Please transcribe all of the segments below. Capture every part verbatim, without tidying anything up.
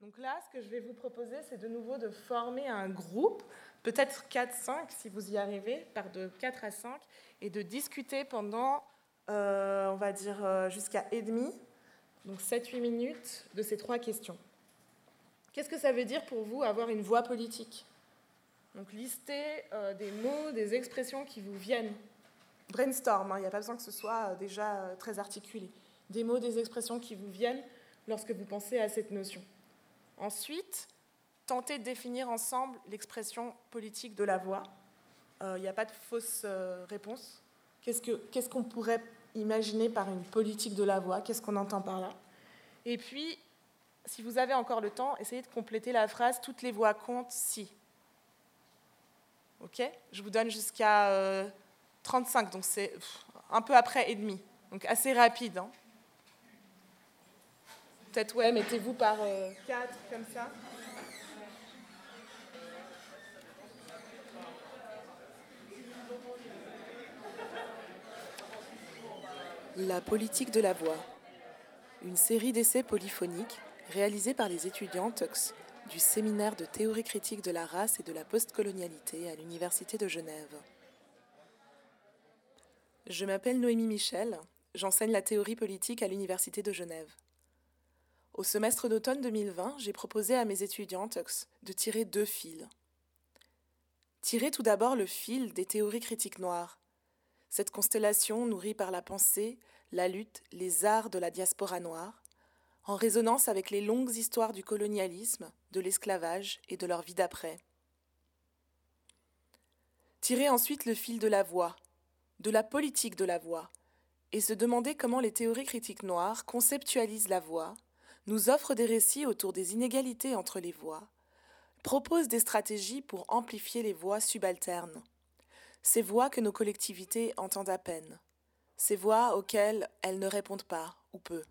Donc là, ce que je vais vous proposer, c'est de nouveau de former un groupe, peut-être quatre à cinq si vous y arrivez, par de quatre à cinq, et de discuter pendant, euh, on va dire, euh, jusqu'à et demi, donc sept à huit minutes, de ces trois questions. Qu'est-ce que ça veut dire pour vous avoir une voix politique ? Donc listez euh, des mots, des expressions qui vous viennent. Brainstorm, hein, il n'y a pas besoin que ce soit euh, déjà euh, très articulé. Des mots, des expressions qui vous viennent lorsque vous pensez à cette notion. Ensuite, tentez de définir ensemble l'expression politique de la voix. Euh, il n'y a pas de fausse euh, réponse. Qu'est-ce que, qu'est-ce qu'on pourrait imaginer par une politique de la voix ? Qu'est-ce qu'on entend par là ? Et puis, si vous avez encore le temps, essayez de compléter la phrase « Toutes les voix comptent si ». Ok ? Je vous donne jusqu'à euh, trente-cinq, donc c'est pff, un peu après et demi. Donc assez rapide, hein. Peut-être, ouais, mettez-vous par euh, quatre, comme ça. La politique de la voix. Une série d'essais polyphoniques réalisés par les étudiants T U X du séminaire de théorie critique de la race et de la postcolonialité à l'Université de Genève. Je m'appelle Noémie Michel, j'enseigne la théorie politique à l'Université de Genève. Au semestre d'automne deux mille vingt, j'ai proposé à mes étudiants T U X de tirer deux fils. Tirer tout d'abord le fil des théories critiques noires. Cette constellation nourrie par la pensée, la lutte, les arts de la diaspora noire, en résonance avec les longues histoires du colonialisme, de l'esclavage et de leur vie d'après. Tirer ensuite le fil de la voix, de la politique de la voix, et se demander comment les théories critiques noires conceptualisent la voix, nous offrent des récits autour des inégalités entre les voix, proposent des stratégies pour amplifier les voix subalternes, ces voix que nos collectivités entendent à peine, ces voix auxquelles elles ne répondent pas ou peu.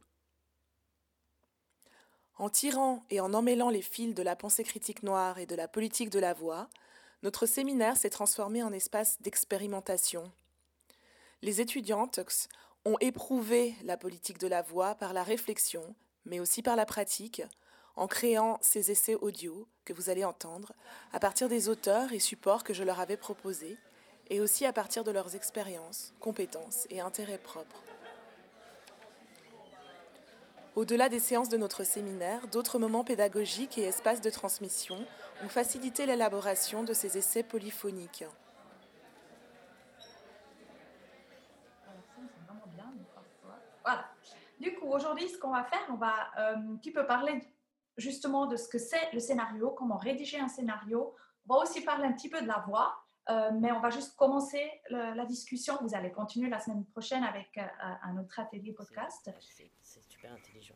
En tirant et en emmêlant les fils de la pensée critique noire et de la politique de la voix, notre séminaire s'est transformé en espace d'expérimentation. Les étudiants T U X ont éprouvé la politique de la voix par la réflexion, mais aussi par la pratique, en créant ces essais audio que vous allez entendre à partir des auteurs et supports que je leur avais proposés, et aussi à partir de leurs expériences, compétences et intérêts propres. Au-delà des séances de notre séminaire, d'autres moments pédagogiques et espaces de transmission ont facilité l'élaboration de ces essais polyphoniques. Voilà. Du coup, aujourd'hui, ce qu'on va faire, on va euh, un petit peu parler justement de ce que c'est le scénario, comment rédiger un scénario. On va aussi parler un petit peu de la voix, euh, mais on va juste commencer le, la discussion. Vous allez continuer la semaine prochaine avec euh, un autre atelier podcast. C'est, c'est, c'est super intelligent.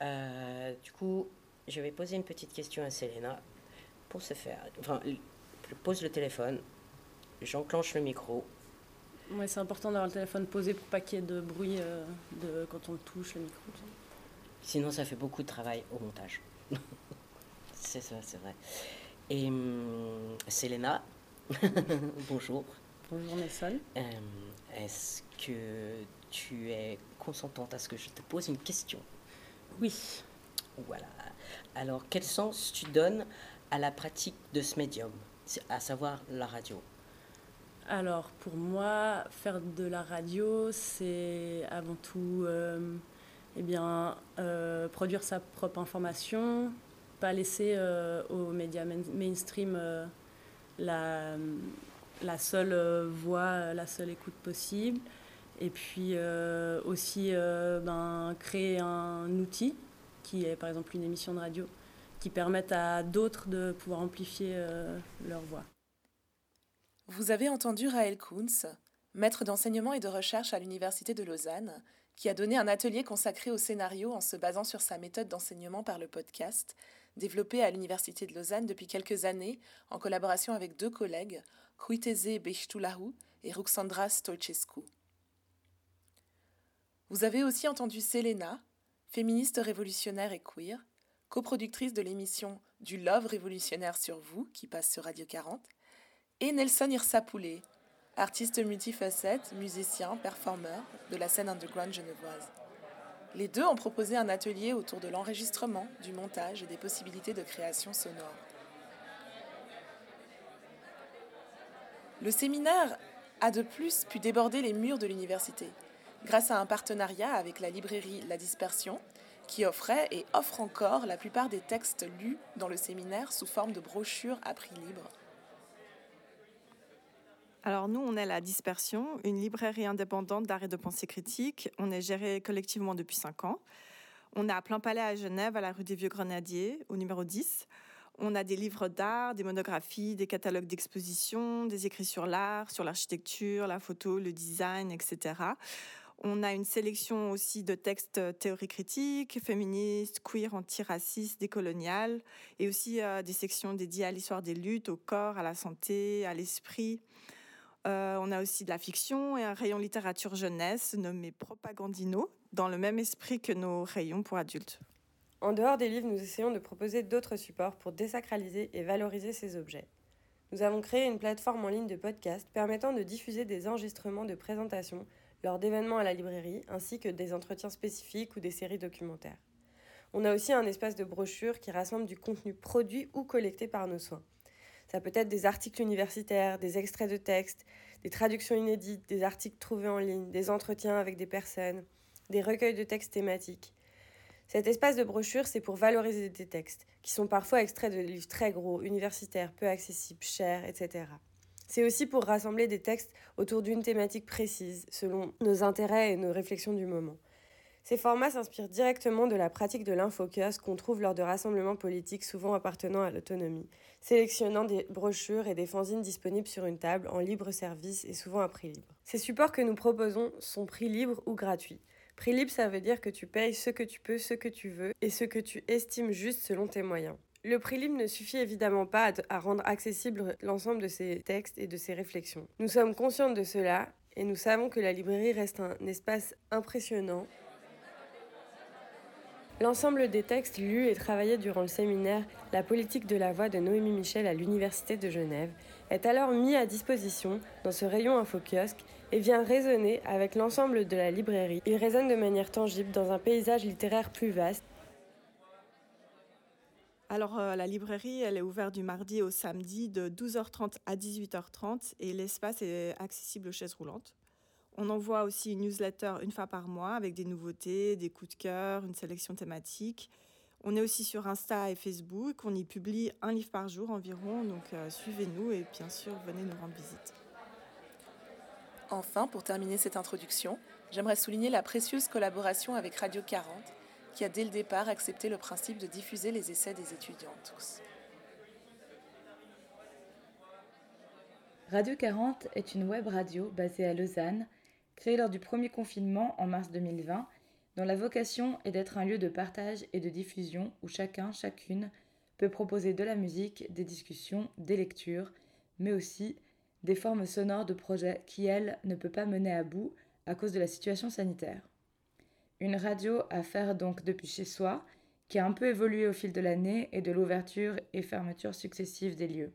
Euh, du coup, je vais poser une petite question à Selena. Pour ce faire, enfin, je pose le téléphone, j'enclenche le micro. Ouais, c'est important d'avoir le téléphone posé pour pas qu'il y ait de bruit euh, de, quand on le touche, le micro. Sinon, ça fait beaucoup de travail au montage. C'est ça, c'est vrai. Et hum, Selena, bonjour. Bonjour Nelson. Euh, est-ce que tu es consentante à ce que je te pose une question ? Oui. Voilà. Alors, quel sens tu donnes à la pratique de ce médium, à savoir la radio ? Alors, pour moi, faire de la radio, c'est avant tout euh, eh bien, euh, produire sa propre information, pas laisser euh, aux médias mainstream euh, la, la seule euh, voix, la seule écoute possible. Et puis euh, aussi euh, ben, créer un outil, qui est par exemple une émission de radio, qui permette à d'autres de pouvoir amplifier euh, leur voix. Vous avez entendu Raël Kuntz, maître d'enseignement et de recherche à l'Université de Lausanne, qui a donné un atelier consacré au scénario en se basant sur sa méthode d'enseignement par le podcast, développée à l'Université de Lausanne depuis quelques années en collaboration avec deux collègues, Kuitese Bechtoulahu et Roxandra Stolcescu. Vous avez aussi entendu Selena, féministe révolutionnaire et queer, coproductrice de l'émission du Love Révolutionnaire sur vous, qui passe sur Radio quarante, et Nelson Irsa-Poulet, artiste multifacette, musicien, performeur de la scène underground genevoise. Les deux ont proposé un atelier autour de l'enregistrement, du montage et des possibilités de création sonore. Le séminaire a de plus pu déborder les murs de l'université, grâce à un partenariat avec la librairie La Dispersion, qui offrait et offre encore la plupart des textes lus dans le séminaire sous forme de brochures à prix libre. Alors nous, on est La Dispersion, une librairie indépendante d'art et de pensée critique. On est géré collectivement depuis cinq ans. On est à plein palais à Genève, à la rue des Vieux-Grenadiers, au numéro dix. On a des livres d'art, des monographies, des catalogues d'expositions, des écrits sur l'art, sur l'architecture, la photo, le design, et cetera. On a une sélection aussi de textes théorie critique, féministes, queer, antiracistes, décoloniales, et aussi euh, des sections dédiées à l'histoire des luttes, au corps, à la santé, à l'esprit. Euh, on a aussi de la fiction et un rayon littérature jeunesse nommé Propagandino, dans le même esprit que nos rayons pour adultes. En dehors des livres, nous essayons de proposer d'autres supports pour désacraliser et valoriser ces objets. Nous avons créé une plateforme en ligne de podcast permettant de diffuser des enregistrements de présentations lors d'événements à la librairie, ainsi que des entretiens spécifiques ou des séries documentaires. On a aussi un espace de brochures qui rassemble du contenu produit ou collecté par nos soins. Ça peut être des articles universitaires, des extraits de textes, des traductions inédites, des articles trouvés en ligne, des entretiens avec des personnes, des recueils de textes thématiques. Cet espace de brochure, c'est pour valoriser des textes, qui sont parfois extraits de livres très gros, universitaires, peu accessibles, chers, et cetera. C'est aussi pour rassembler des textes autour d'une thématique précise, selon nos intérêts et nos réflexions du moment. Ces formats s'inspirent directement de la pratique de l'info-kiosque qu'on trouve lors de rassemblements politiques souvent appartenant à l'autonomie, sélectionnant des brochures et des fanzines disponibles sur une table, en libre service et souvent à prix libre. Ces supports que nous proposons sont prix libre ou gratuits. Prix libre, ça veut dire que tu payes ce que tu peux, ce que tu veux et ce que tu estimes juste selon tes moyens. Le prix libre ne suffit évidemment pas à rendre accessible l'ensemble de ces textes et de ces réflexions. Nous sommes conscientes de cela et nous savons que la librairie reste un espace impressionnant. L'ensemble des textes lus et travaillés durant le séminaire « La politique de la voix » de Noémie Michel à l'Université de Genève est alors mis à disposition dans ce rayon info-kiosque et vient résonner avec l'ensemble de la librairie. Il résonne de manière tangible dans un paysage littéraire plus vaste. Alors, euh, la librairie, elle est ouverte du mardi au samedi de douze heures trente à dix-huit heures trente et l'espace est accessible aux chaises roulantes. On envoie aussi une newsletter une fois par mois avec des nouveautés, des coups de cœur, une sélection thématique. On est aussi sur Insta et Facebook, on y publie un livre par jour environ, donc euh, suivez-nous et bien sûr, venez nous rendre visite. Enfin, pour terminer cette introduction, j'aimerais souligner la précieuse collaboration avec Radio quarante, qui a dès le départ accepté le principe de diffuser les essais des étudiantes. Radio quarante est une web radio basée à Lausanne, créée lors du premier confinement en mars deux mille vingt, dont la vocation est d'être un lieu de partage et de diffusion où chacun, chacune, peut proposer de la musique, des discussions, des lectures, mais aussi des formes sonores de projets qui, elle, ne peut pas mener à bout à cause de la situation sanitaire. Une radio à faire donc depuis chez soi, qui a un peu évolué au fil de l'année et de l'ouverture et fermeture successives des lieux.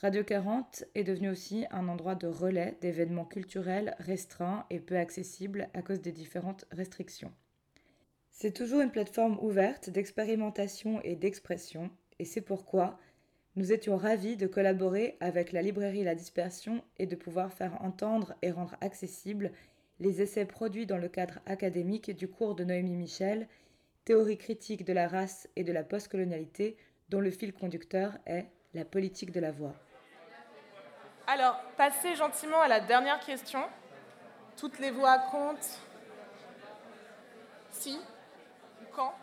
Radio quarante est devenue aussi un endroit de relais d'événements culturels restreints et peu accessibles à cause des différentes restrictions. C'est toujours une plateforme ouverte d'expérimentation et d'expression, et c'est pourquoi nous étions ravis de collaborer avec la librairie La Dispersion et de pouvoir faire entendre et rendre accessibles les essais produits dans le cadre académique du cours de Noémie Michel, théorie critique de la race et de la postcolonialité, dont le fil conducteur est la politique de la voix. Alors, passez gentiment à la dernière question. Toutes les voix comptent. Si, ou quand,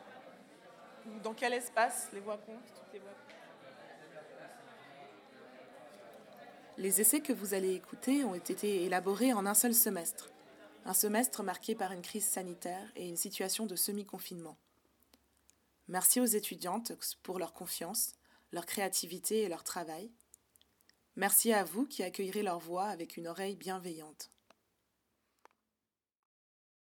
ou dans quel espace les voix comptent, toutes les voix comptent. Les essais que vous allez écouter ont été élaborés en un seul semestre. Un semestre marqué par une crise sanitaire et une situation de semi-confinement. Merci aux étudiantes pour leur confiance, leur créativité et leur travail. Merci à vous qui accueillerez leur voix avec une oreille bienveillante.